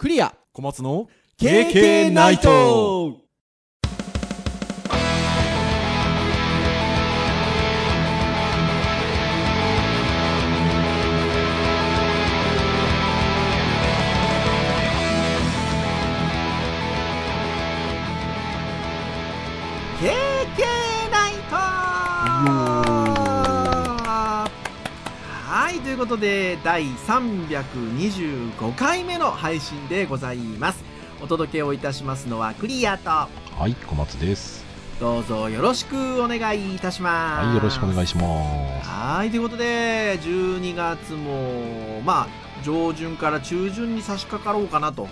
クリア小松の KK ナイト。ということで第325回目の配信でございます。お届けをいたしますのはクリアと、はい、小松です。どうぞよろしくお願いいたします。はい、よろしくお願いします。はい、ということで12月も上旬から中旬に差し掛かろうかなと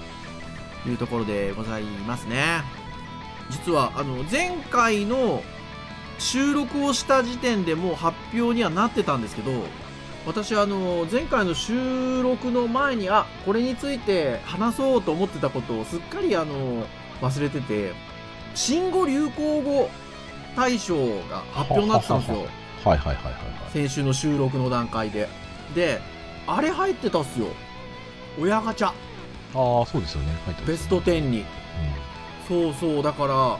いうところでございますね。実は前回の収録をした時点でもう発表にはなってたんですけど、私前回の収録の前にこれについて話そうと思ってたことをすっかり忘れてて、新語・流行語大賞が発表になってたんですよ。はいはいはいはい。先週の収録の段階であれ入ってたっすよ、親ガチャ。ああ、そうですよね、入ってますね、ベスト10に、うん、そうそう。だから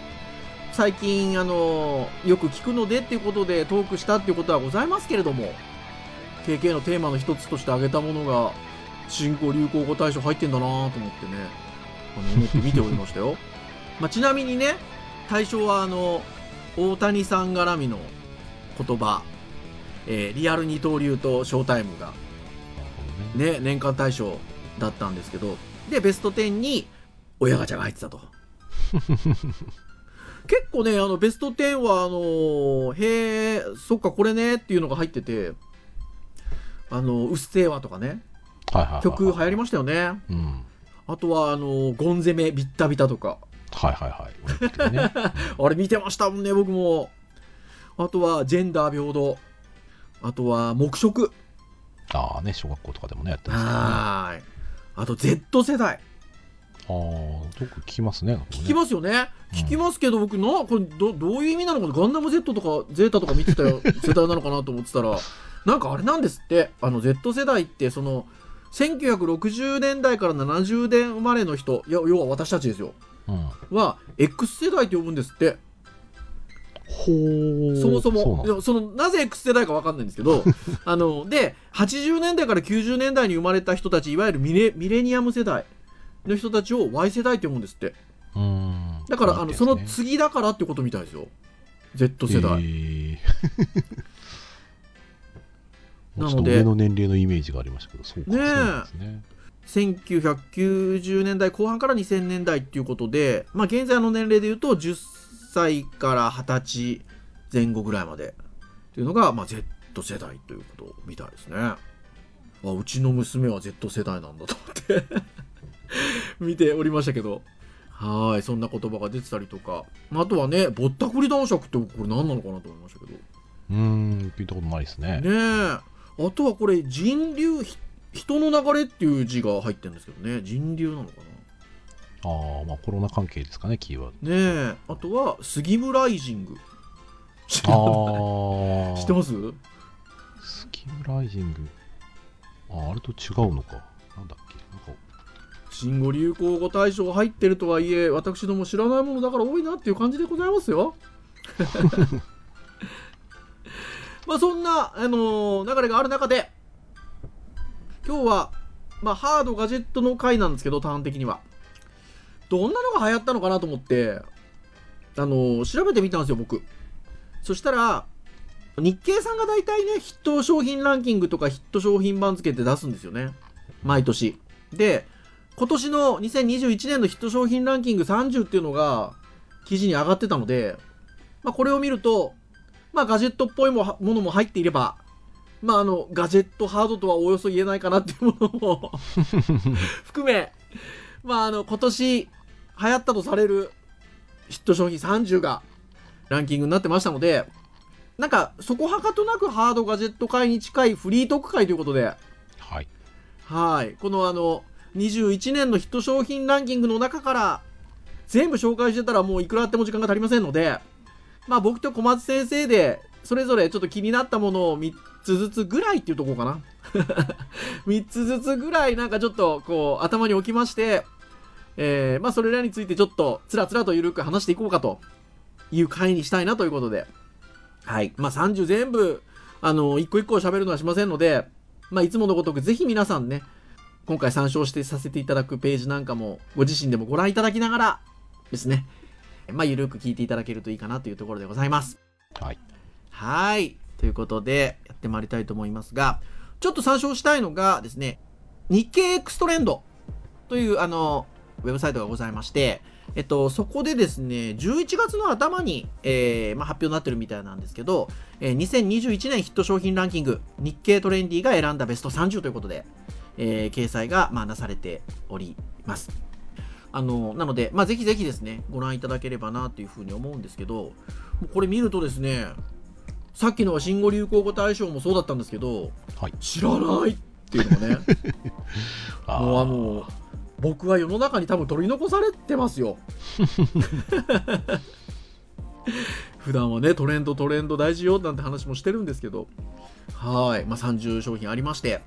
最近よく聞くのでっていうことでトークしたっていうことはございますけれども、KK のテーマの一つとして挙げたものが新語・流行語大賞入ってんだなと思ってね、思って見ておりましたよ。ちなみにね、大賞は大谷さん絡みの言葉、リアル二刀流とショータイムが、ね、年間大賞だったんですけど、でベスト10に親ガチャが入ってたと。結構ね、ベスト10はへえ、そっかこれねっていうのが入ってて、うっせぇわとかね、はいはいはいはい、曲流行りましたよね、うん、あとはゴン攻めビッタビタとか、はいはいはい、ね、あれ見てましたもんね、僕も。あとはジェンダー平等、あとは黙食、ああね、小学校とかでもねやってますからね。はい。あと Z 世代、ああ、よく聞きますね。聞きますよね、うん、聞きますけど、僕な、これ どういう意味なのか、ガンダム Z とかゼータとか見てた世代なのかなと思ってたらなんかあれなんですって、Z 世代ってその1960年代から70年生まれの人、いや要は私たちですよ、うん、は X 世代と呼ぶんですって。ほー、そもそも なぜ X 世代か分かんないんですけどで80年代から90年代に生まれた人たち、いわゆるミレニアム世代の人たちを Y 世代と呼ぶんですって。うん、だからその次だからってことみたいですよ、 Z 世代、ちょっと上の年齢のイメージがありましたけど、そうか、ね、そうですね。1990年代後半から2000年代っていうことで、現在の年齢でいうと10歳から20歳前後ぐらいまでっていうのが、Z 世代ということみたいですね。うちの娘は Z 世代なんだと思って見ておりましたけど、はい、そんな言葉が出てたりとか、あとはね、ぼったくり男爵ってこれ何なのかなと思いましたけど、聞いたことないですね。ねえ、あとはこれ人流、人の流れっていう字が入ってるんですけどね、人流なのかな。ああ、コロナ関係ですかね、キーワードね。え、あとはスギムライジング、知ってます？スギムライジング、あれと違うのか、なんだっけ、なんか新語流行語大賞入ってるとはいえ、私ども知らないものだから多いなっていう感じでございますよ。そんな、流れがある中で、今日は、ハードガジェットの回なんですけど、端的にはどんなのが流行ったのかなと思って、調べてみたんですよ、僕。そしたら日経さんが大体ね、ヒット商品ランキングとかヒット商品番付って出すんですよね、毎年。で、今年の2021年のヒット商品ランキング30っていうのが記事に上がってたので、これを見ると、ガジェットっぽいものも入っていれば、ガジェットハードとはおおよそ言えないかなっていうものも含め、今年流行ったとされるヒット商品30がランキングになってましたので、なんかそこはかとなくハードガジェット界に近いフリートーク界ということで、はい、はい、この21年のヒット商品ランキングの中から全部紹介してたらもういくらあっても時間が足りませんので、僕と小松先生でそれぞれちょっと気になったものを3つずつぐらいっていうところかな3つずつぐらいなんかちょっとこう頭に置きまして、まあそれらについてちょっとつらつらと緩く話していこうかという回にしたいなということで、はい。まあ30全部、一個一個喋るのはしませんので、まあいつものごとくぜひ皆さんね、今回参照してさせていただくページなんかもご自身でもご覧いただきながらですね、まあゆるく聞いていただけるといいかなというところでございます。はい。はい。ということで、やってまいりたいと思いますが、ちょっと参照したいのがですね、日経 X トレンドというウェブサイトがございまして、そこでですね、11月の頭に、まあ、発表になってるみたいなんですけど、2021年ヒット商品ランキング、日経トレンディが選んだベスト30ということで、掲載が、まあ、なされております。なので、まあ、ぜひぜひですね、ご覧いただければなというふうに思うんですけど、もうこれ見るとですね、さっきのは新語・流行語大賞もそうだったんですけど、はい、知らないっていうのもね、もう僕は世の中に多分取り残されてますよ。普段はね、トレンド大事よなんて話もしてるんですけど、はい、まあ、30商品ありまして、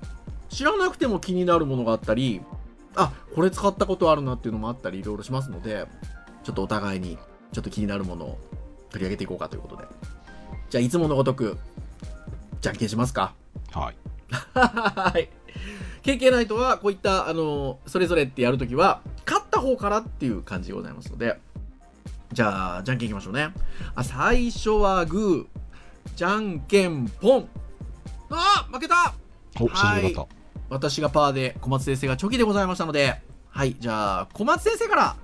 知らなくても気になるものがあったり、あ、これ使ったことあるなっていうのもあったり、いろいろしますので、ちょっとお互いにちょっと気になるものを取り上げていこうかということで。じゃあいつものごとくじゃんけんしますか。はい。はい。KK ナイトはこういったそれぞれってやるときは勝った方からっていう感じでございますので、じゃあじゃんけんいきましょうね。あ、最初はグー、じゃんけんポン。あー、負けた。お、はい。私がパーで小松先生がチョキでございましたので、はい。じゃあ小松先生から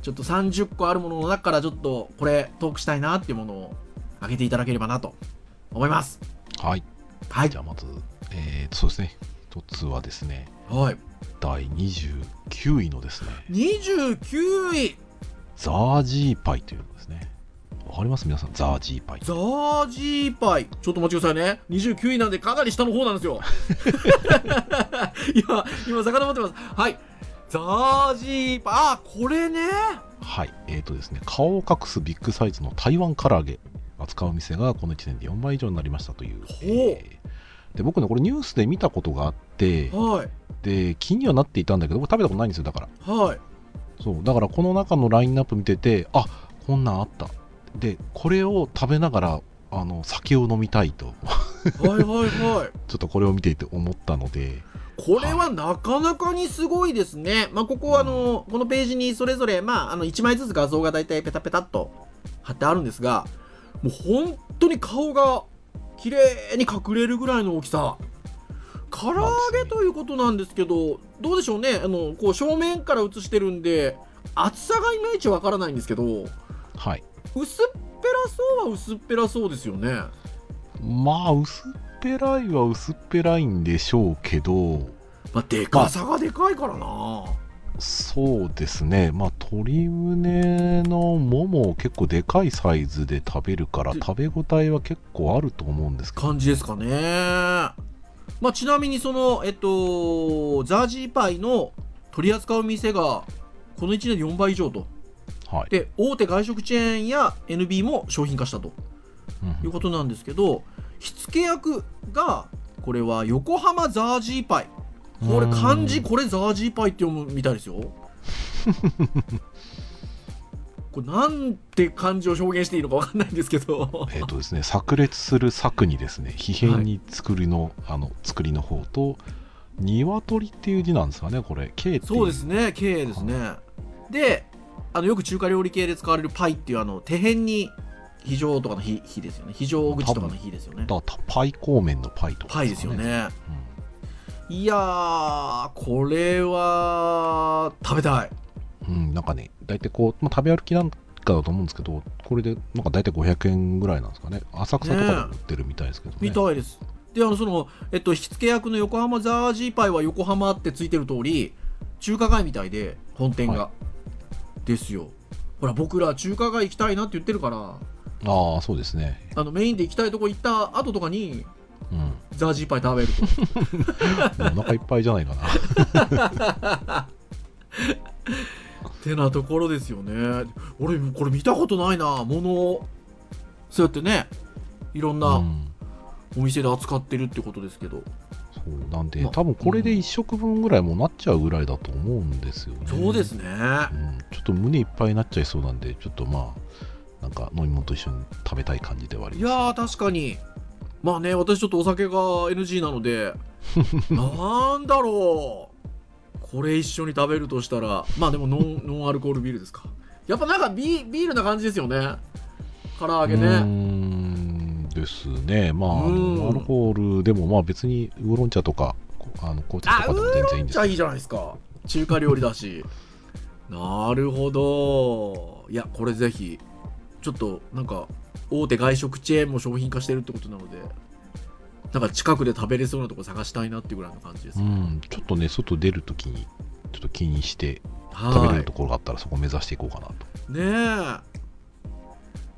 ちょっと30個あるものの中からちょっとこれトークしたいなっていうものを上げていただければなと思います。はい。はい。じゃあまずそうですね。一つはですね、はい、第29位のですね、29位、ザージーパイというのですね。わかります皆さん、ザージーパイ。ザージーパイ、ちょっとお待ちくださいね。29位なんでかなり下の方なんですよ。今遡ってます。はい、ザージーパイ、あ、これね。はい、ですね、顔を隠すビッグサイズの台湾唐揚げ扱う店がこの1年で4倍以上になりましたという。で僕ねこれニュースで見たことがあって、はい、で気にはなっていたんだけど僕食べたことないんですよだから、はい、そうだからこの中のラインナップ見ててあこんなんあったでこれを食べながら酒を飲みたいとはいはいはいちょっとこれを見ていて思ったのでこれはなかなかにすごいですね、はい、まあここはこのページにそれぞれまあ1枚ずつ画像がだいたいペタペタっと貼ってあるんですがもう本当に顔が綺麗に隠れるぐらいの大きさ唐揚げということなんですけどどうでしょうねこう正面から写してるんで厚さがいまいちわからないんですけど、はい、薄っぺらそうは薄っぺらそうですよねまあ薄っぺらいは薄っぺらいんでしょうけど、まあ、でかさがでかいからなそうですね、まあ、鶏胸のももを結構でかいサイズで食べるから食べ応えは結構あると思うんですけど、ね、感じですかね、まあ、ちなみにその、ザージーパイの取り扱う店がこの1年で4倍以上と、はい、で大手外食チェーンや NB も商品化したと、うん、いうことなんですけど火付け役がこれは横浜ザージーパイこれ漢字これザージーパイって読むみたいですよこれなんて漢字を表現していいのかわかんないんですけどですね炸裂する柵にですね皮変に作りの、はい、作りの方と鶏っていう字なんですかねこれ K っていうそうですね K ですねでよく中華料理系で使われるパイっていう手辺に非常とかの火ですよね非常口とかの火ですよねだからパイ公面のパイとかですかねパイですよね、うんいやーこれは食べたい、うん、なんかね大体こう、まあ、食べ歩きなんかだと思うんですけどこれでなんか大体500円ぐらいなんですかね浅草とかで売ってるみたいですけどねみたいですでその、火付け役の横浜ザージーパイは横浜ってついてる通り中華街みたいで本店が、はい、ですよほら僕ら中華街行きたいなって言ってるからああそうですねメインで行きたいとこ行った後とかにうん、ザージーパイ食べるとお腹いっぱいじゃないかなってなところですよね俺これ見たことないなものそうやってねいろんなお店で扱ってるってことですけど、うん、なんで、ま、多分これで1食分ぐらいもなっちゃうぐらいだと思うんですよね。そうですね、うん、ちょっと胸いっぱいになっちゃいそうなんで、ちょっとまあなんか飲み物と一緒に食べたい感じではあります、ね、いや確かに。まあね、私ちょっとお酒が NG なのでなんだろう、これ一緒に食べるとしたら、まあでもノンアルコールビールですか。やっぱなんか ビールな感じですよね、唐揚げね。うーんですね。まあ、ノンアルコールでもまあ別にウーロン茶とか紅茶とかでも全然いいんですけど。ウーロン茶いいじゃないですか、中華料理だしなるほど。いやこれぜひちょっとなんか大手外食チェーンも商品化してるってことなので、なんか近くで食べれそうなとこ探したいなっていうぐらいの感じですね。うん、ちょっとね外出るときにちょっと気にして食べれるところがあったらそこを目指していこうかなと。ね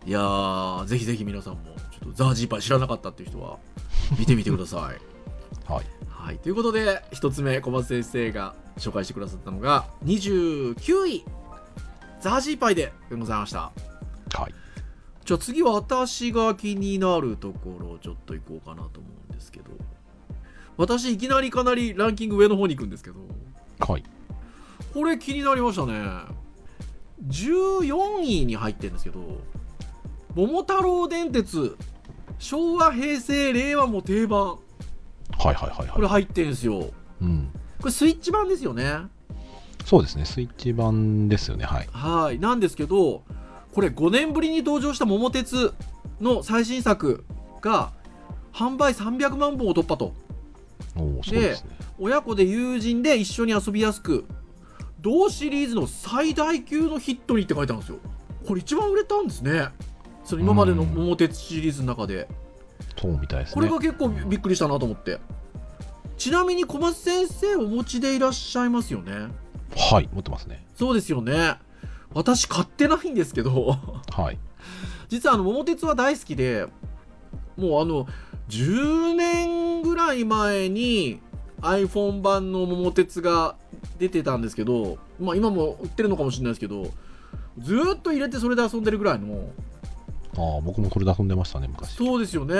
え、いやぜひぜひ皆さんもちょっとザージーパイ知らなかったっていう人は見てみてくださいはい、はい、ということで一つ目小松先生が紹介してくださったのが29位ザージーパイでございました。はい、じゃあ次は私が気になるところをちょっと行こうかなと思うんですけど、私いきなりかなりランキング上の方に行くんですけど、はい、これ気になりましたね。14位に入ってるんですけど、桃太郎電鉄昭和平成令和も定番、はいはいはいはい、これ入ってるんですよ、うん、これスイッチ版ですよね。そうですね、スイッチ版ですよね。はい、はい、なんですけどこれ5年ぶりに登場した桃鉄の最新作が販売300万本を突破と。お、そうですね。で、親子で友人で一緒に遊びやすく同シリーズの最大級のヒットにって書いてあるんですよ。これ一番売れたんですね、その今までの桃鉄シリーズの中で。そうみたいですね。これが結構びっくりしたなと思って、うん、ちなみに小松先生お持ちでいらっしゃいますよね。はい、持ってますね。そうですよね、私買ってないんですけど、はい、実は桃鉄は大好きで、もう10年ぐらい前に iPhone 版の桃鉄が出てたんですけど、まあ今も売ってるのかもしれないですけど、ずーっと入れてそれで遊んでるぐらいの。ああ、僕もそれで遊んでましたね、昔。そうですよね、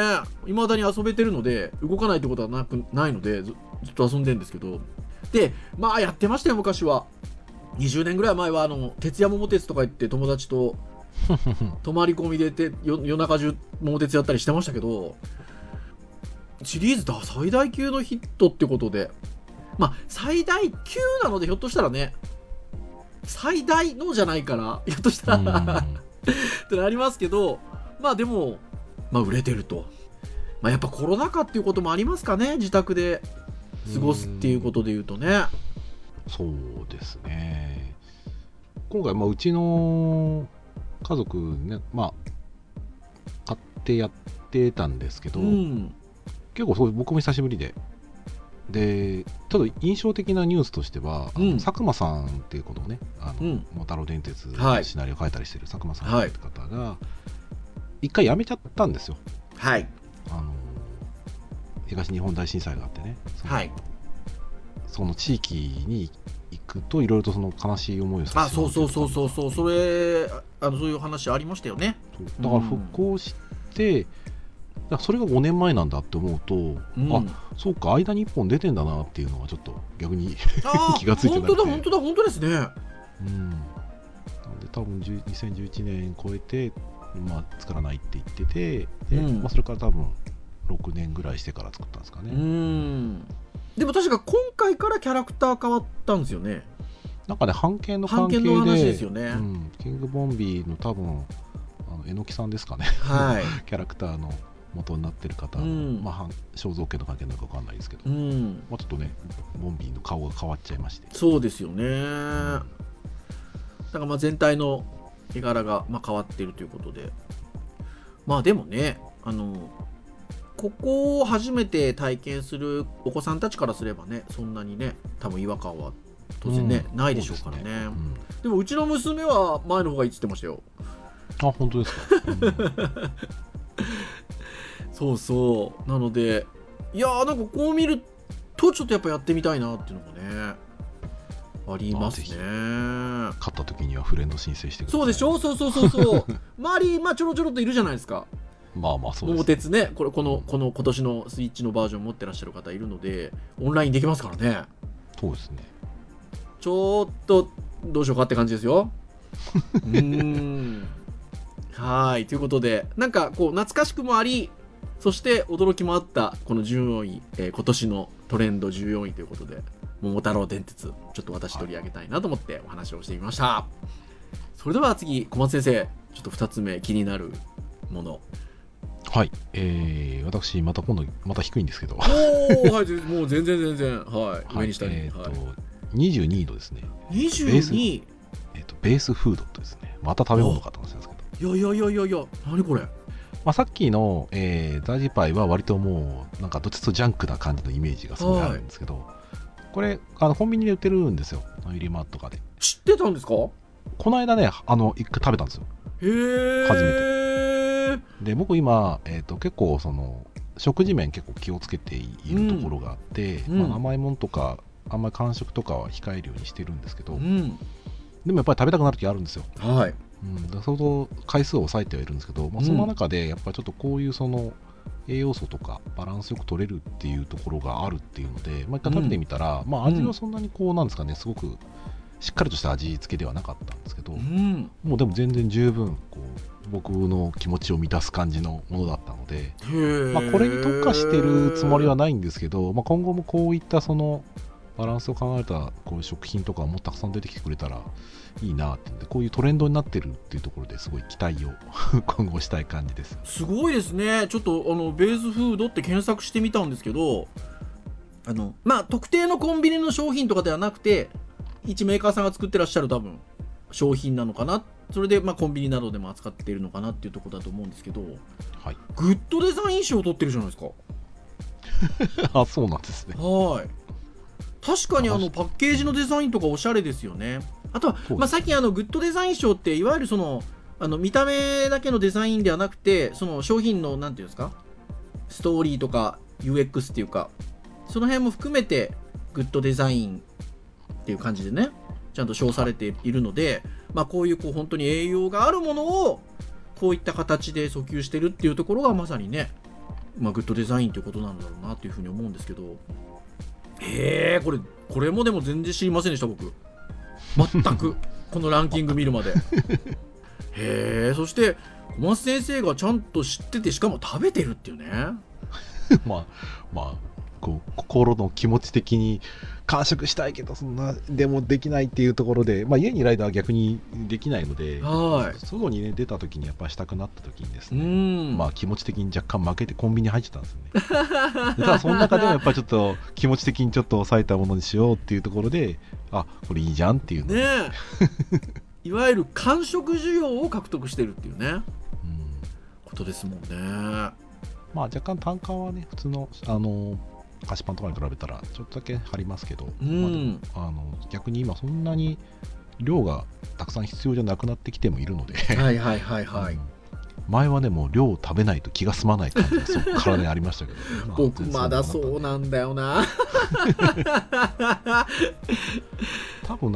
未だに遊べてるので動かないってことはないので ずっと遊んでるんですけど。で、まあやってましたよ昔は。20年ぐらい前は徹夜桃鉄とか言って友達と泊まり込みでて夜中中桃鉄やったりしてましたけど、シリーズだ最大級のヒットってことで、まあ最大級なのでひょっとしたらね、最大のじゃないからひょっとしたらってなりますけど、まあでもまあ売れてると、まあやっぱコロナ禍っていうこともありますかね、自宅で過ごすっていうことでいうとね。そうですね、今回、まあ、うちの家族ね、まあ、買ってやってたんですけど、うん、結構僕も久しぶりで、でちょっと印象的なニュースとしては、うん、佐久間さんっていうことをね、うん、桃太郎電鉄のシナリオを書いたりしてる佐久間さんって方が一回辞めちゃったんですよ、はい、東日本大震災があってね、はい。その地域に行くといろいろとその悲しい思いをさせてもらって、あ、そうそうそうそう、それそういう話ありましたよね。だから復興して、うん、それが5年前なんだって思うと、うん、あ、そうか、間に1本出てんだなっていうのはちょっと逆に気がついてなくて、本当だ本当ですね、うん、なんで多分2011年超えて、まあ、作らないって言ってて、で、うん、まあ、それから多分6年ぐらいしてから作ったんですかね。うん、でも確か今回からキャラクター変わったんですよね。なんかね、版権の関係で、話ですよね、うん、キングボンビーの多分榎木さんですかね、はい、キャラクターの元になってる方の、うん、まあ、肖像権の関係なのか分かんないですけど、うん、まあ、ちょっとねボンビーの顔が変わっちゃいまして。そうですよね、うん、なんかまあ全体の絵柄がまあ変わっているということで、まあでもね、ここを初めて体験するお子さんたちからすればね、そんなにね多分違和感は当然ね、うん、ないでしょうから ね、うん、でもうちの娘は前の方がいいって言ってましたよ。あ、本当ですか、うん、そうそう、なので、いやー、なんかこう見るとちょっとやっぱやってみたいなっていうのがねありますね。買った時にはフレンド申請してください。そうでしょ、そうそうそうそうマリー、まあ、ちょろちょろといるじゃないですか、まあまあそうですね。桃鉄ね、この今年のスイッチのバージョン持ってらっしゃる方いるので、オンラインできますからね。そうですね。ちょっとどうしようかって感じですよ。はい、ということで、なんかこう懐かしくもあり、そして驚きもあったこの14位、今年のトレンド14位ということで、桃太郎電鉄、ちょっと私取り上げたいなと思ってお話をしてみました、はい、それでは次、小松先生、ちょっと2つ目気になるもの。はい、私また今度また低いんですけど、はい、もう全然、はい、上に下に、22位のですね、22位、ベースフードとですね、また食べ物かと思ったんですけど、いや何これ。まあ、さっきの、ザジパイは割ともうなんかどっちとジャンクな感じのイメージがすごいあるんですけど、はい、これコンビニで売ってるんですよ、フリマとかで。知ってたんですか？この間ね、一回食べたんですよ。へー、初めてで。僕今、結構その食事面結構気をつけているところがあって、甘いものとかあんまり間食とかは控えるようにしてるんですけど、でもやっぱり食べたくなる時あるんですよ。はい、相当回数を抑えてはいるんですけど、まあ、その中でやっぱりちょっとこういうその栄養素とかバランスよく取れるっていうところがあるっていうので、まあ、一回食べてみたら、味はそんなにこうなんですかね、すごくしっかりとした味付けではなかったんですけど、もうでも全然十分こう僕の気持ちを満たす感じのものだったので、これに特化してるつもりはないんですけど、今後もこういったそのバランスを考えたこう食品とかもたくさん出てきてくれたらいいなって、こういうトレンドになってるっていうところですごい期待を今後したい感じです。すごいですね。ちょっとベースフードって検索してみたんですけど、特定のコンビニの商品とかではなくて、一メーカーさんが作ってらっしゃる多分商品なのかな、それでコンビニなどでも扱っているのかなっていうところだと思うんですけど、はい、グッドデザイン賞を取ってるじゃないですか。あ、そうなんですね。はい、確かにパッケージのデザインとかおしゃれですよね。あとは、最近グッドデザイン賞って、いわゆるその見た目だけのデザインではなくて、その商品のなんていうんですか、ストーリーとか UX っていうか、その辺も含めてグッドデザインっていう感じでね、ちゃんと賞されているので、こういう本当に栄養があるものをこういった形で訴求してるっていうところがまさにね、グッドデザインということなんだろうなというふうに思うんですけど、これもでも全然知りませんでした、僕。全くこのランキング見るまで。そして小松先生がちゃんと知ってて、しかも食べてるっていうね。こう心の気持ち的に完食したいけど、そんなでもできないっていうところで、家にいる間は逆にできないので、外に、出た時にやっぱしたくなった時にですね、気持ち的に若干負けてコンビニ入っちゃったんですよね。ただその中でもやっぱりちょっと気持ち的にちょっと抑えたものにしようっていうところで、あ、これいいじゃんっていうのね。いわゆる完食需要を獲得してるっていうね、ことですもんね。若干単価はね、普通の菓子パンとかに比べたらちょっとだけ張りますけど、逆に今そんなに量がたくさん必要じゃなくなってきてもいるので、前はね、もう量を食べないと気が済まない感じがすごく体にありましたけど、僕まだそうなんだよな。多分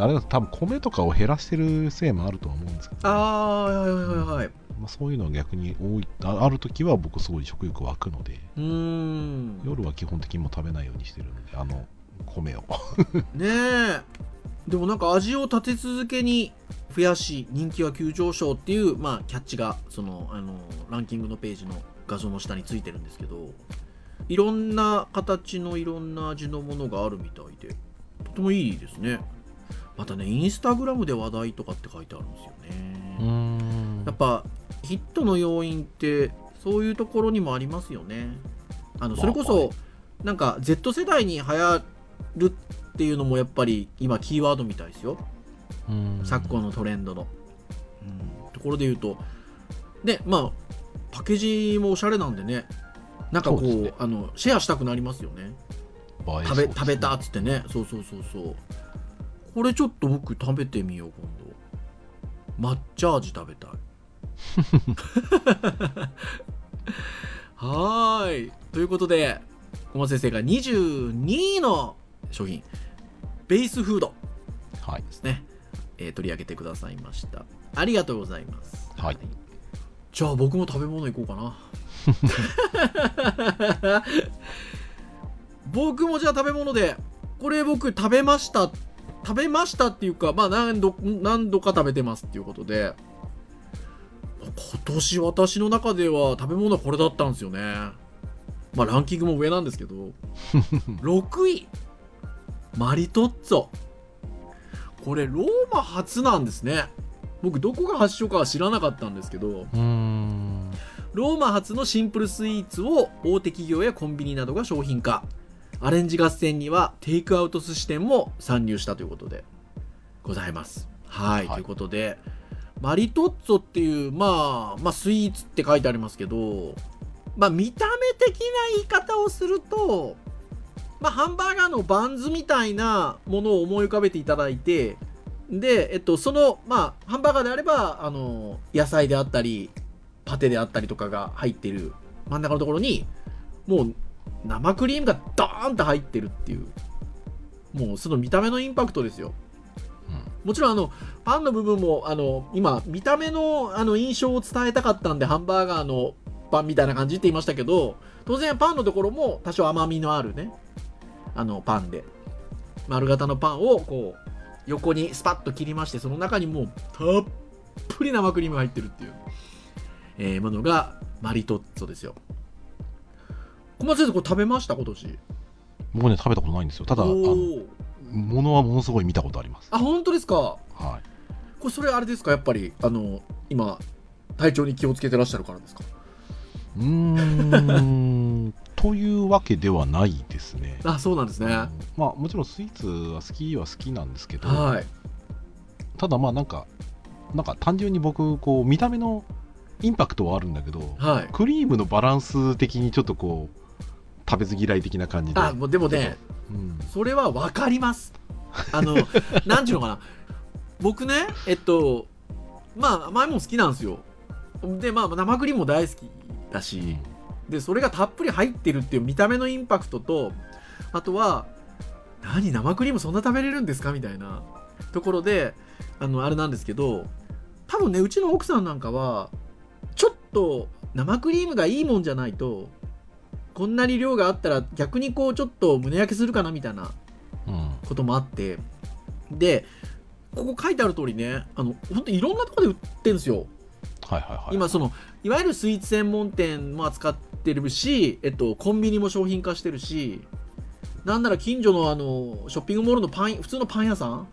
米とかを減らしてるせいもあるとは思うんですけど、ね、そういうのが逆に多い、あるときは僕すごい食欲湧くので、夜は基本的にも食べないようにしてるので、米を。ねえ、でもなんか味を立て続けに増やし、人気は急上昇っていう、キャッチがそのランキングのページの画像の下についてるんですけど、いろんな形のいろんな味のものがあるみたいで、とてもいいですね。またね、インスタグラムで話題とかって書いてあるんですよね。やっぱヒットの要因ってそういうところにもありますよね。それこそなんか Z 世代に流行るっていうのもやっぱり今キーワードみたいですよ、昨今のトレンドの、ところで言うとね、パッケージもおしゃれなんでね、なんかこう、シェアしたくなりますよね。食べたっつってね。そう、これちょっと僕食べてみよう、今度抹茶味食べたい。はーい、ということで小松先生が22位の商品、ベースフードですね、取り上げてくださいました。ありがとうございます。はい、じゃあ僕も食べ物行こうかな僕もじゃあ食べ物で、これ僕食べましたっていうか、まあ何度か食べてますっていうことで、今年私の中では食べ物はこれだったんですよね。まあランキングも上なんですけど6位マリトッツォ。これローマ初なんですね。僕どこが発祥かは知らなかったんですけど、ローマ発のシンプルスイーツを大手企業やコンビニなどが商品化、アレンジ合戦にはテイクアウト寿司店も参入したということでございます。はい、はい、ということでマリトッツォっていう、まあスイーツって書いてありますけど、まあ見た目的な言い方をすると、まあハンバーガーのバンズみたいなものを思い浮かべていただいて、で、その、まあ、ハンバーガーであれば、野菜であったり、パテであったりとかが入ってる、真ん中のところに、もう、生クリームがドーンと入ってるっていう、もう、その見た目のインパクトですよ。うん、もちろん、パンの部分も、今、見た目の、印象を伝えたかったんで、ハンバーガーのパンみたいな感じって言いましたけど、当然、パンのところも、多少甘みのあるね、パンで、丸型のパンを、こう、横にスパッと切りまして、その中にもうたっぷり生クリームが入ってるっていう、ものがマリトッツォですよ。小松先生、これ食べました今年？僕ね、食べたことないんですよ。ただものはものすごい見たことあります。あ、本当ですか？はい。これそれあれですか、やっぱり今体調に気をつけてらっしゃるからですか？というわけではないですね。あ、そうなんですね。まあもちろんスイーツは好きなんですけど、はい、ただまあなんか単純に僕こう見た目のインパクトはあるんだけど、はい、クリームのバランス的にちょっとこう食べず嫌い的な感じで。あ、もうでもね、それはわかります。なんていうのかな。僕ね、まあ甘いもん好きなんですよ。で、まあ生クリームも大好きだし。でそれがたっぷり入ってるっていう見た目のインパクトと、あとは何生クリームそんな食べれるんですかみたいなところであれなんですけど、多分ね、うちの奥さんなんかはちょっと生クリームがいいもんじゃないと、こんなに量があったら逆にこうちょっと胸焼けするかなみたいなこともあって、でここ書いてある通りね、本当いろんなところで売ってるんですよ。はいはいはい、今そのいわゆるスイーツ専門店も扱ってるし、コンビニも商品化してるし、なんなら近所のショッピングモールの普通のパン屋さん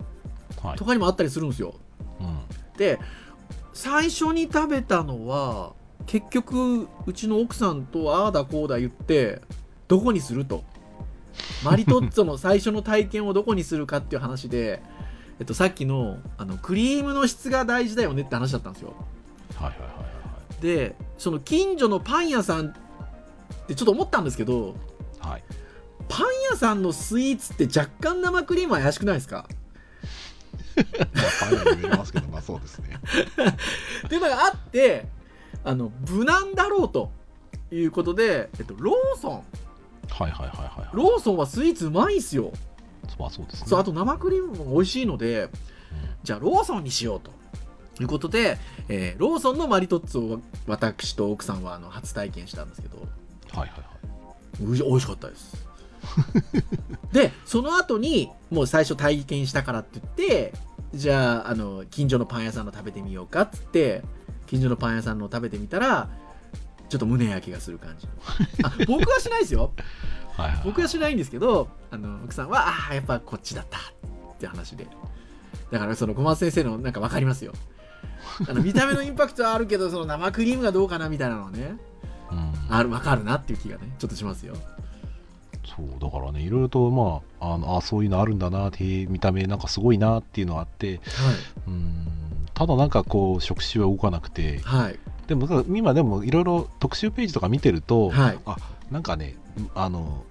とかにもあったりするんですよ。はい、で最初に食べたのは結局うちの奥さんとああだこうだ言って、どこにするとマリトッツォの最初の体験をどこにするかっていう話で、さっきのクリームの質が大事だよねって話だったんですよ。はいはいはいはい、でその近所のパン屋さんってちょっと思ったんですけど、はい、パン屋さんのスイーツって若干生クリーム怪しくないですか？パン屋に見えますけどまあそうですね。っていうのがあって、無難だろうということで、ローソン、はいはいはいはい、ローソンはスイーツうまいんすよ。そうですね。そう、あと生クリームも美味しいので、じゃあローソンにしようと。ということで、ローソンのマリトッツォを私と奥さんは初体験したんですけど、はいはいはい、美味しかったですでその後にもう最初体験したからって言って、じゃあ近所のパン屋さんの食べてみようかっつって、近所のパン屋さんの食べてみたらちょっと胸焼けがする感じあ、僕はしないですよはい、はい、僕はしないんですけど、奥さんはあ、やっぱこっちだったって話で、だからその小松先生のなんか分かりますよ見た目のインパクトはあるけど、その生クリームがどうかなみたいなのね、分かるなっていう気がねちょっとしますよ。そうだからね、いろいろとまあそういうのあるんだなって、見た目なんかすごいなっていうのがあって、はい、ただなんかこう触手は動かなくて、はい、でも今でもいろいろ特集ページとか見てると、はい、あ、なんかね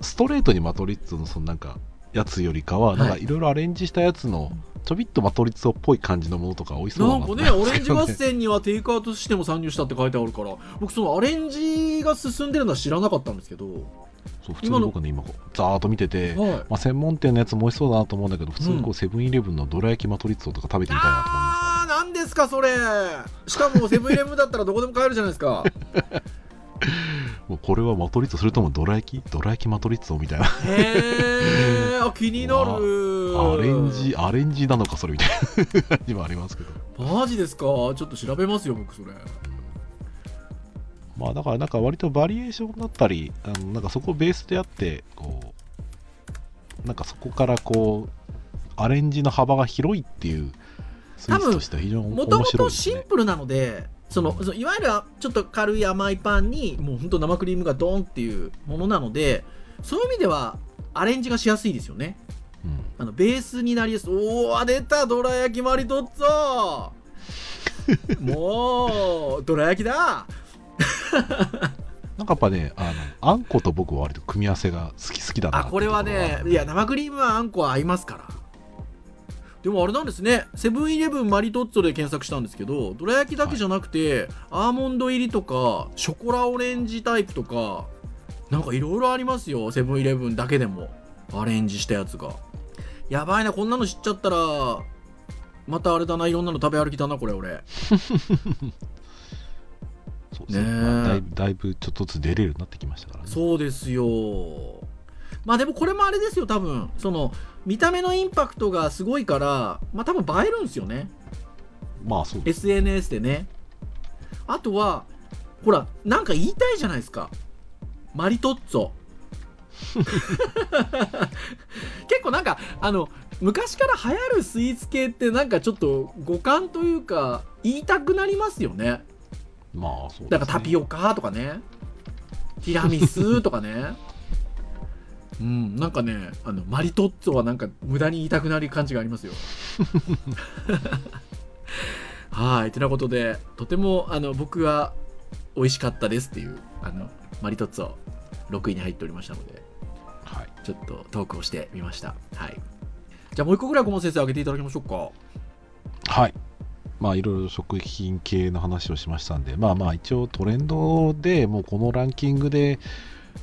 ストレートにマトリッツのそのなんかやつよりかは、なんかいろいろアレンジしたやつのちょびっとマトリッツォっぽい感じのものとか多いそうだなと思いますけどね。なんかね、オレンジ合戦にはテイクアウトしても参入したって書いてあるから、僕そのアレンジが進んでるのは知らなかったんですけど、そう、普通に僕ね今ざーっと見てて、はい、まあ、専門店のやつも美味しそうだなと思うんだけど、普通にこうセブンイレブンのどら焼きマトリッツォとか食べてみたいなと思います、ね。何ですかそれ。しかもセブンイレブンだったらどこでも買えるじゃないですか。もうこれはマトリッツォ、それともドラ焼きマトリッツォみたいな。へー、あ、気になる。アレンジなのかそれみたいな。今ありますけど。マジですか。ちょっと調べますよ僕それ。まあだからなんか割とバリエーションだったり、なんかそこをベースであってこうなんかそこからこうアレンジの幅が広いっていうスイーツとしては非常に面白いですね。もともとシンプルなので、そのいわゆるちょっと軽い甘いパンにもう本当生クリームがドーンっていうものなので、そういう意味ではアレンジがしやすいですよね、うん、ベースになりやすい。おー、出たどら焼きマリトッツォ。もうどら焼きだ。なんかやっぱね、あんこと僕は割と組み合わせが好きだなって。あ、これはね、いや生クリームはあんこは合いますから。でもあれなんですね、セブンイレブンマリトッツォで検索したんですけど、どら焼きだけじゃなくて、はい、アーモンド入りとかショコラオレンジタイプとか、なんかいろいろありますよ。セブンイレブンだけでもアレンジしたやつが。やばいな、こんなの知っちゃったらまたあれだな、いろんなの食べ歩きだなこれ俺。そうですね、だいぶちょっとずつ出れるようになってきましたからね。そうですよ。まあでもこれもあれですよ、多分その見た目のインパクトがすごいから、まあ多分映えるんですよね。まあそうです。SNS でね。あとはほらなんか言いたいじゃないですか。マリトッツォ。結構なんか昔から流行るスイーツ系ってなんかちょっと五感というか言いたくなりますよね。まあそうですね。だからタピオカとかね、ティラミスとかね。うん、なんかね、マリトッツォはなんか無駄に言いたくなる感じがありますよ。はい、ということで、とても僕は美味しかったですっていうマリトッツォ6位に入っておりましたので、はい、ちょっとトークをしてみました。はい、じゃあもう一個ぐらい顧問先生挙げていただきましょうか。はい、まあいろいろ食品系の話をしましたんで、まあまあ一応トレンドでもうこのランキングで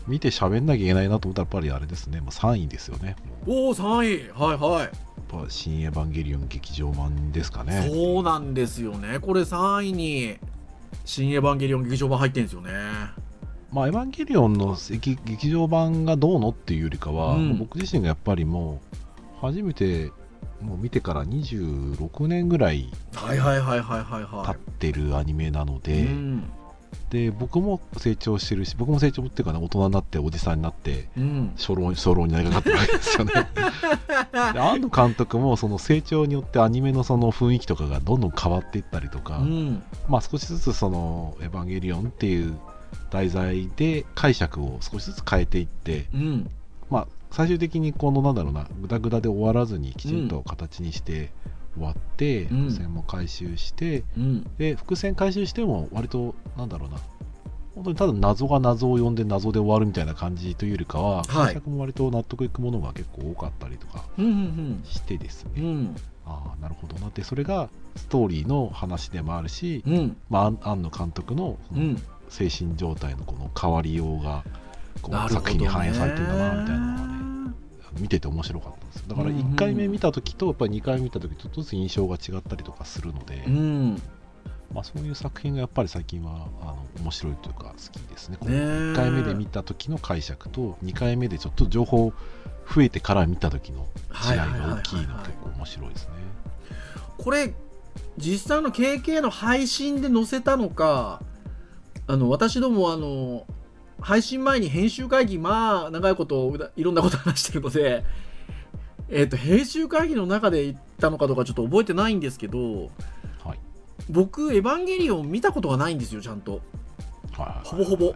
見て喋んなきゃいけないなと思ったらやっぱりあれですね、もう3位ですよね。おお、3位、はいはい。やっぱ新エヴァンゲリオン劇場版ですかね。そうなんですよね、これ3位に新エヴァンゲリオン劇場版入ってるんですよね。まあエヴァンゲリオンの劇場版がどうのっていうよりかは、うん、僕自身がやっぱりもう初めてもう見てから26年ぐらい経ってるアニメなので、うん、で僕も成長してるし、僕も成長っていうかね、大人になっておじさんになって、うん、初老になりかかってるわけですよね。で庵野監督もその成長によってアニメのその雰囲気とかがどんどん変わっていったりとか、うん、まあ少しずつそのエヴァンゲリオンっていう題材で解釈を少しずつ変えていって、うん、まあ最終的にこのなんだろうな、グダグダで終わらずにきちんと形にして終わって、うん、伏線も回収して、うん、で伏線回収しても割となんだろうな、本当にただ謎が謎を呼んで謎で終わるみたいな感じというよりかは、はい、解釈も割と納得いくものが結構多かったりとかしてですね、うんうんうん、ああなるほどなって、それがストーリーの話でもあるし、うん、まあ、庵野監督 の精神状態のこの変わりようがこう作品に反映されてるんだなみたいなのがね、見てて面白かったんですよ。だから1回目見た時とやっぱり2回目見た時ちょっとずつ印象が違ったりとかするので、うん、まあ、そういう作品がやっぱり最近は面白いというか好きですね。この1回目で見た時の解釈と2回目でちょっと情報増えてから見た時の違いが大きいので面白いですね。これ実際の KK の配信で載せたのか、私ども配信前に編集会議、まあ長いこといろんなこと話してるので、編集会議の中で言ったのかどうかちょっと覚えてないんですけど、はい、僕エヴァンゲリオン見たことがないんですよちゃんと、はい、ほぼほぼ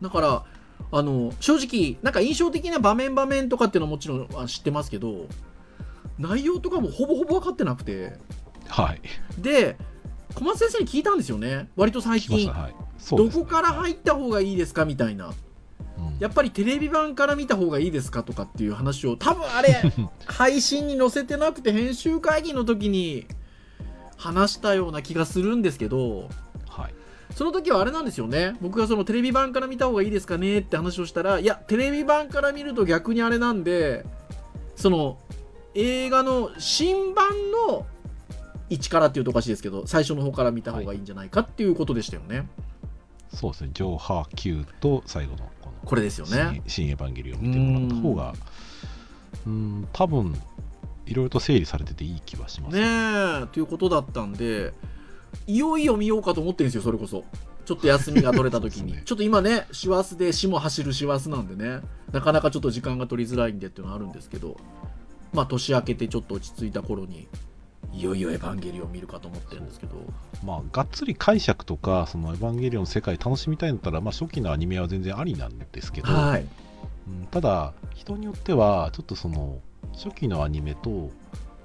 だから、正直なんか印象的な場面とかっていうのはもちろんは知ってますけど、内容とかもほぼほぼ分かってなくて、はい、で小松先生に聞いたんですよね、割と最近、はい、そうですね、どこから入った方がいいですかみたいな、うん、やっぱりテレビ版から見た方がいいですかとかっていう話を、多分あれ配信に載せてなくて編集会議の時に話したような気がするんですけど、はい、その時はあれなんですよね、僕がそのテレビ版から見た方がいいですかねって話をしたら、いやテレビ版から見ると逆にあれなんで、その映画の新版の1からっていうとおかしいですけど、最初の方から見た方がいいんじゃないかっていうことでしたよね。はい、そうですね、上波9と最後 のこれですよね、新エヴァンゲリオンを見てもらった方が、うん、多分いろいろと整理されてていい気はします ねということだったんで、いよいよ見ようかと思ってるんですよ。それこそちょっと休みが取れた時に、ね、ちょっと今ね師走で師も走る師走なんでね、なかなかちょっと時間が取りづらいんでっていうのはあるんですけど、まあ年明けてちょっと落ち着いた頃にいよいよエヴァンゲリオン見るかと思ってるんですけど、まあがっつり解釈とかそのエヴァンゲリオンの世界楽しみたいんだったら、まあ初期のアニメは全然ありなんですけど、はい、うん、ただ人によってはちょっとその初期のアニメと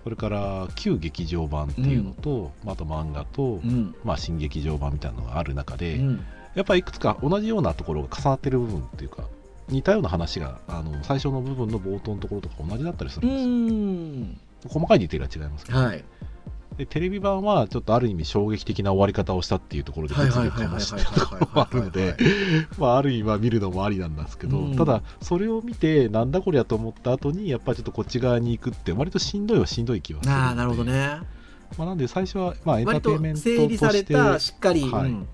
それから旧劇場版っていうのと、うん、あと漫画と、うん、まあ新劇場版みたいなのがある中で、うん、やっぱりいくつか同じようなところが重なってる部分っていうか似たような話が最初の部分の冒頭のところとか同じだったりするんですよ。細かいディテールは違いますけど、ね、はい、でテレビ版はちょっとある意味衝撃的な終わり方をしたっていうところで物議を醸してるところもあるので、まあある意味は見るのもありなんですけど、うん、ただそれを見てなんだこれやと思った後にやっぱりちょっとこっち側に行くって割としんどいはしんどい気はするので、あ、なるほどね。まあ、なんで最初はまあエンターテインメントとして割と整理されたしっかり、はい、うん、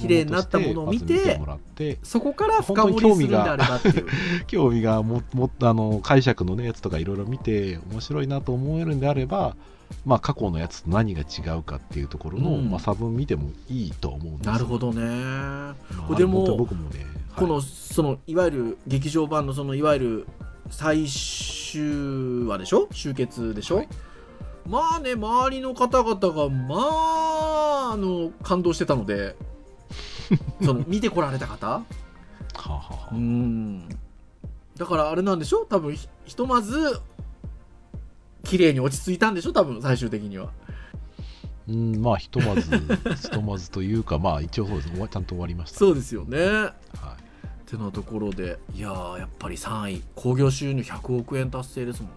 綺麗になったものを見 てもらって、そこから深掘りするんであればっていう興味がも解釈の、ね、やつとかいろいろ見て面白いなと思えるんであれば、まあ、過去のやつと何が違うかっていうところの、うん、まあ、差分見てもいいと思うんです。なるほどね、まあ、でも僕もね、この、はい、そのいわゆる劇場版 そのいわゆる最終話でしょ、終結でしょ、はい、まあね、周りの方々がまあ感動してたのでその見てこられた方はあ、はあ、だからあれなんでしょ、多分ひとまず綺麗に落ち着いたんでしょ、多分最終的には。まあひとまずというかまあ一応そうですね、ちゃんと終わりました。そうですよね、はい、てなところで、いややっぱり3位、興行収入100億円達成ですもんね。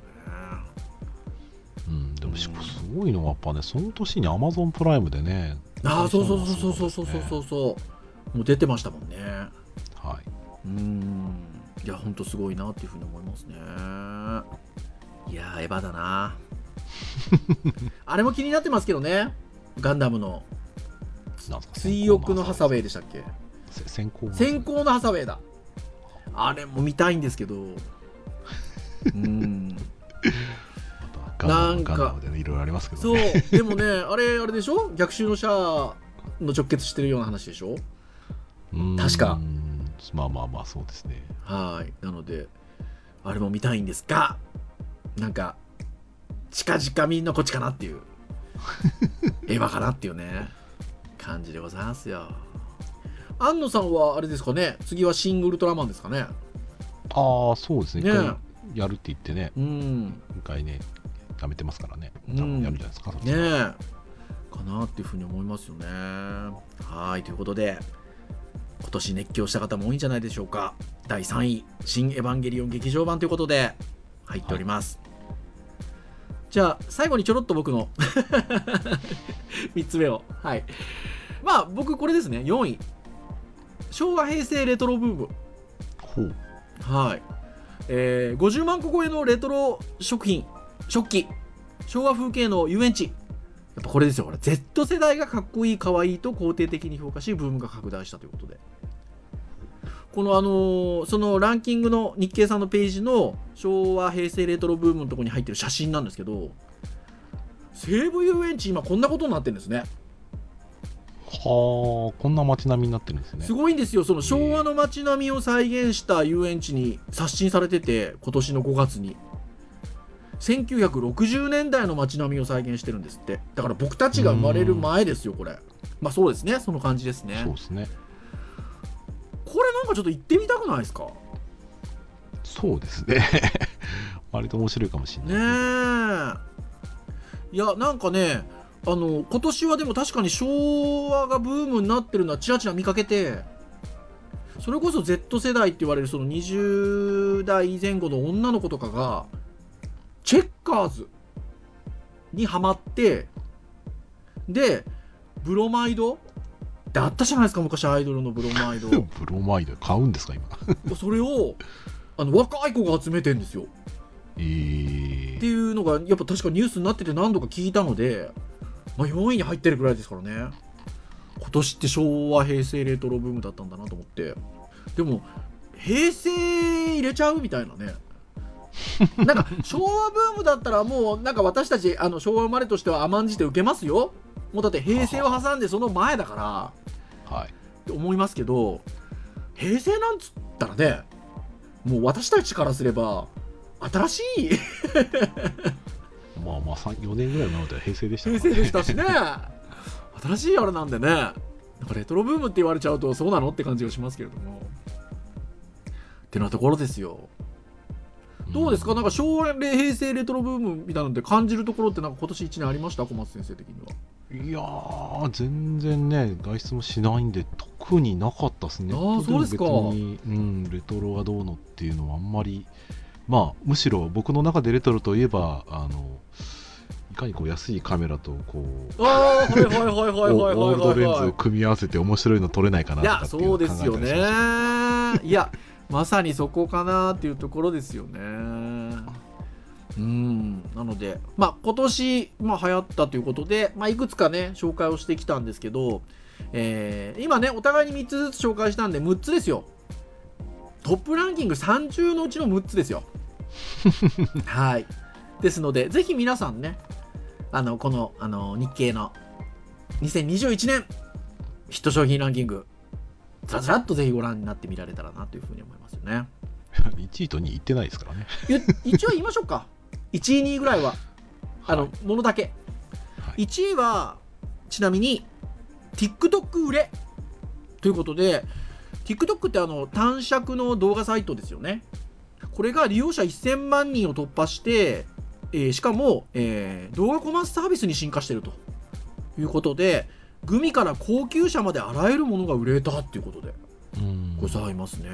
うん、でもしかもすごいのはやっぱね、その年に Amazon プライムでね、あ、そうもう出てましたもんね。はい、いや、ほんとすごいなっていうふうに思いますね。いやエヴァだなあれも気になってますけどね、ガンダムの追憶のハサウェイでしたっけ、先行のハサウェイだ、あれも見たいんですけどなんかいろいろありますけどね。そうでもね、あれでしょ、逆襲のシャアの直結してるような話でしょ、確か。まあまあまあそうですね。はい、なのであれも見たいんですが、なんか近々みんなこっちかなっていうエヴァかなっていうね感じでございますよ。安野さんはあれですかね、次はシングルトラマンですかね。ああ、そうですね、やるって言ってね、一回ねやめてますからね、やるんじゃないですか、ねえ、かなっていうふうに思いますよね。はい、ということで今年熱狂した方も多いんじゃないでしょうか。第3位、新エヴァンゲリオン劇場版ということで入っております、はい、じゃあ最後にちょろっと僕の3つ目を、はい、まあ僕これですね、4位、昭和平成レトロブーム。ほう、はい、50万個超えのレトロ食器、昭和風景の遊園地。やっぱこれですよ、これ Z 世代がかっこいい、かわいいと肯定的に評価し、ブームが拡大したということで、このそのランキングの日経さんのページの昭和平成レトロブームのところに入ってる写真なんですけど、西武遊園地今こんなことになってるんですね。はあ、こんな街並みになってるんですね。すごいんですよ、その昭和の街並みを再現した遊園地に刷新されてて、今年の5月に1960年代の街並みを再現してるんですって。だから僕たちが生まれる前ですよこれ。まあそうですね、その感じですね。そうですね、これなんかちょっと行ってみたくないですか。そうですね割と面白いかもしれないね。いやなんかね、今年はでも確かに昭和がブームになってるのはちらちら見かけて、それこそ Z 世代って言われるその20代前後の女の子とかがチェッカーズにハマって、でブロマイドってあったじゃないですか、昔アイドルのブロマイドブロマイド買うんですか今それを若い子が集めてんですよ、っていうのがやっぱ確かニュースになってて何度か聞いたので、まあ、4位に入ってるぐらいですからね。今年って昭和平成レトロブームだったんだなと思って。でも平成入れちゃうみたいなねなんか昭和ブームだったらもうなんか私たち昭和生まれとしては甘んじて受けますよ。もうだって平成を挟んでその前だから、はい、って思いますけど、平成なんつったらね、もう私たちからすれば新しいまあまあ4年ぐらい前までは平成でしたからね。平成でしたしね新しいあれなんでね、なんかレトロブームって言われちゃうとそうなのって感じがしますけれどもってなところですよ。どうですか、なんか昭和平成レトロブームみたいなので感じるところってなんか今年1年ありました？小松先生的には。いやー全然ね外出もしないんで特になかったですね。ああそうですか。別に、うん、レトロがどうのっていうのはあんまり、まあむしろ僕の中でレトロといえばいかにこう安いカメラとこうオールドレンズを組み合わせて面白いの撮れないかなとかっていうのを考えたりしましたけど。いやそうですよねいやまさにそこかなっていうところですよね。なので、まあ、今年、まあ、流行ったということで、まあ、いくつかね紹介をしてきたんですけど、今ねお互いに3つずつ紹介したんで6つですよ。トップランキング30のうちの6つですよはいですのでぜひ皆さんねこの日経の2021年ヒット商品ランキングずらっとぜひご覧になってみられたらなというふうに思いますよね。1位と2位いってないですからね一応言いましょうか1位2位ぐらいははい、ものだけ、はい、1位はちなみに TikTok 売れということで、 TikTok って短尺の動画サイトですよね。これが利用者1000万人を突破して、しかも、動画コマースサービスに進化しているということで、グミから高級車まであらゆるものが売れたっていうことでございますね。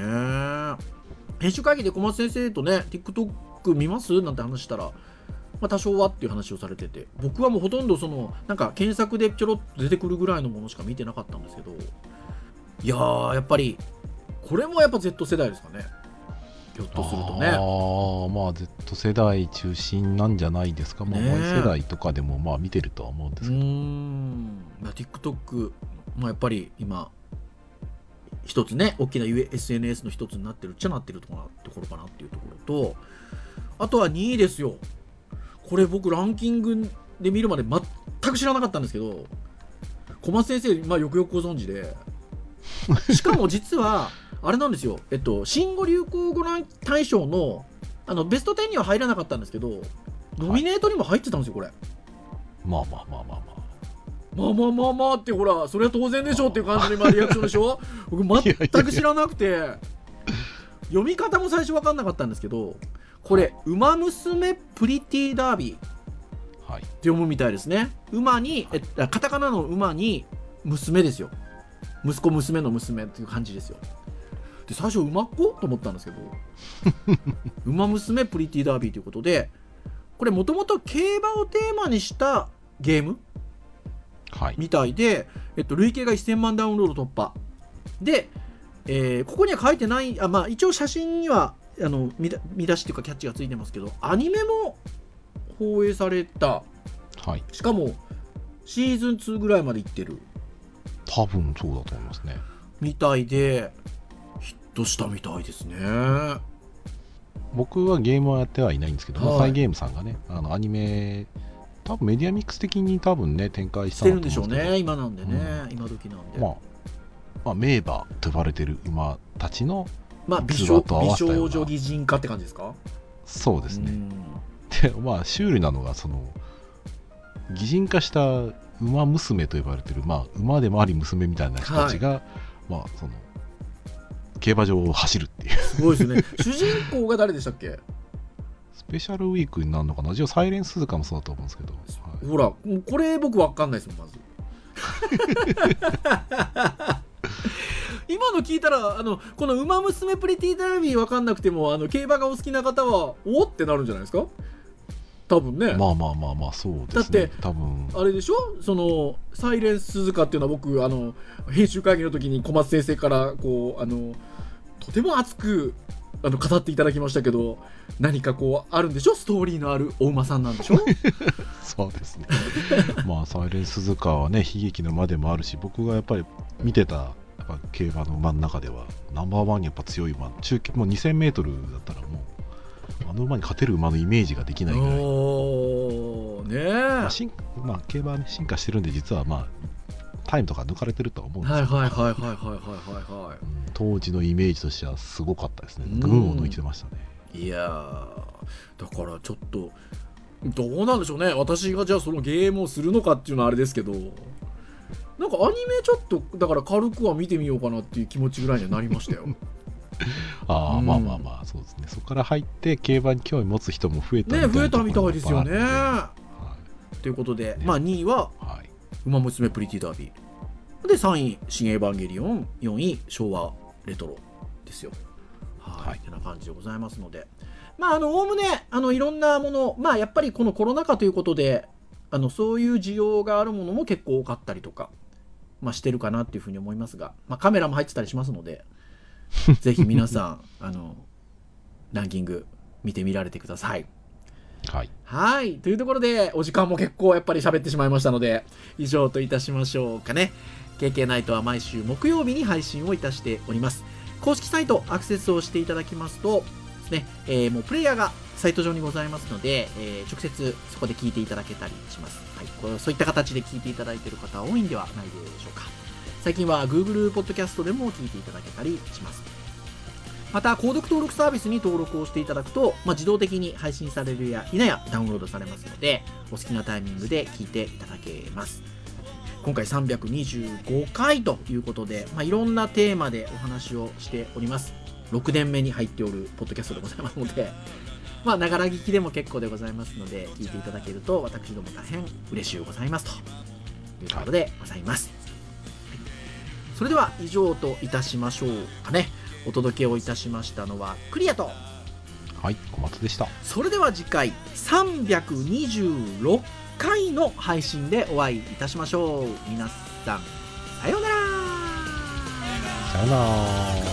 編集会議で小松先生とね TikTok 見ますなんて話したら、まあ、多少はっていう話をされてて、僕はもうほとんどなんか検索でちょろっと出てくるぐらいのものしか見てなかったんですけど、いやーやっぱりこれもやっぱ Z 世代ですかね。ひょっとするとね、まあ Z 世代中心なんじゃないですか。まあ、Y 世代とかでもまあ見てるとは思うんですけど、TikTok、まあ、やっぱり今一つね大きな SNS の一つになってるっちゃなってるところかなっていうところと、あとは2位ですよ。これ僕ランキングで見るまで全く知らなかったんですけど、小松先生、まあ、よくよくご存知でしかも実はあれなんですよ、新語・流行語大賞の、ベスト10には入らなかったんですけど、ノミネートにも入ってたんですよ、これ。まあまあまあまあまあ。まあまあまあまあって、ほら、それは当然でしょっていう感じの今リアクションでしょ僕、全く知らなくて、いやいやいや読み方も最初分かんなかったんですけど、これ、ウマ娘プリティダービーって読むみたいですね。馬に、カタカナの馬に、娘ですよ。息子、娘の娘っていう感じですよ。最初馬っ子と思ったんですけど馬娘プリティダービーということで、これもともと競馬をテーマにしたゲーム、はい、みたいで、累計が1000万ダウンロード突破で、ここには書いてないまあ、一応写真には見出しというかキャッチがついてますけど、アニメも放映された、はい、しかもシーズン2ぐらいまでいってる、多分そうだと思いますね、みたいでとしたみたいですね。僕はゲームはやってはいないんですけど、はい、まあ、サイゲームさんがねアニメ多分メディアミックス的に多分ね展開したんだと思うんですけど、してるんでしょうね今なんでね、今時なんで、まあ、名馬と呼ばれてる馬たちの美少女擬人化って感じですか。そうですね。で、まあ、シュールなのが擬人化した馬娘と呼ばれてる、まあ、馬でもあり娘みたいな人たちが、はい、まあ競馬場を走るっていう、すごいですね主人公が誰でしたっけ。スペシャルウィークになるのかな。サイレンス鈴鹿もそうだと思うんですけど、はい、ほらこれ僕分かんないですもんまず今の聞いたらこの「ウマ娘プリティダービー」分かんなくても競馬がお好きな方はおってなるんじゃないですか多分ね。まあまあまあまあそうですね。だって多分あれでしょ、サイレンス鈴鹿っていうのは僕編集会議の時に小松先生からこうとても熱く語っていただきましたけど、何かこうあるんでしょ、ストーリーのあるお馬さんなんでしょそうですねまあサイレンスズカはね、悲劇の間でもあるし、僕がやっぱり見てたやっぱ競馬の馬の中ではナンバーワンにやっぱ強い馬、中距離もう 2000m だったらもうあの馬に勝てる馬のイメージができないぐらい、おね、まあ、競馬は、ね、進化してるんで、実はまあタイムとか抜かれてるとは思うんですけど、はいはいはいはいはいはい、うん、当時のイメージとしてはすごかったですね。群を抜いてましたね。いやだからちょっとどうなんでしょうね、私がじゃあそのゲームをするのかっていうのはあれですけど、なんかアニメちょっとだから軽くは見てみようかなっていう気持ちぐらいにはなりましたよああ、うん、まあまあまあそうですね、そこから入って競馬に興味持つ人も増えたみたいな、ね、増えたみたいですよね、はい、ということで、ね、まあ2位は、はい、馬娘プリティダービーで、3位新エヴァンゲリオン、4位昭和レトロですよ。はい、はい、ってな感じでございますので、まあおおむねいろんなもの、まあやっぱりこのコロナ禍ということでそういう需要があるものも結構多かったりとか、まあ、してるかなっていうふうに思いますが、まあ、カメラも入ってたりしますのでぜひ皆さんランキング見てみられてください。はい、はいというところでお時間も結構やっぱり喋ってしまいましたので、以上といたしましょうかね。 KK ナイトは毎週木曜日に配信をいたしております。公式サイトアクセスをしていただきますとですね、もうプレイヤーがサイト上にございますので、直接そこで聞いていただけたりします、はい、これそういった形で聞いていただいている方多いんではないでしょうか。最近は Google ポッドキャストでも聞いていただけたりします。また、購読登録サービスに登録をしていただくと、まあ、自動的に配信されるや否やダウンロードされますので、お好きなタイミングで聞いていただけます。今回325回ということで、まあ、いろんなテーマでお話をしております。6年目に入っておるポッドキャストでございますので、まあ、ながら聞きでも結構でございますので、聞いていただけると私ども大変嬉しゅうございますということでございます。それでは以上といたしましょうかね。お届けをいたしましたのはクリアと、はい、小松でした。それでは次回326回の配信でお会いいたしましょう。皆さんさようなら。さようなら。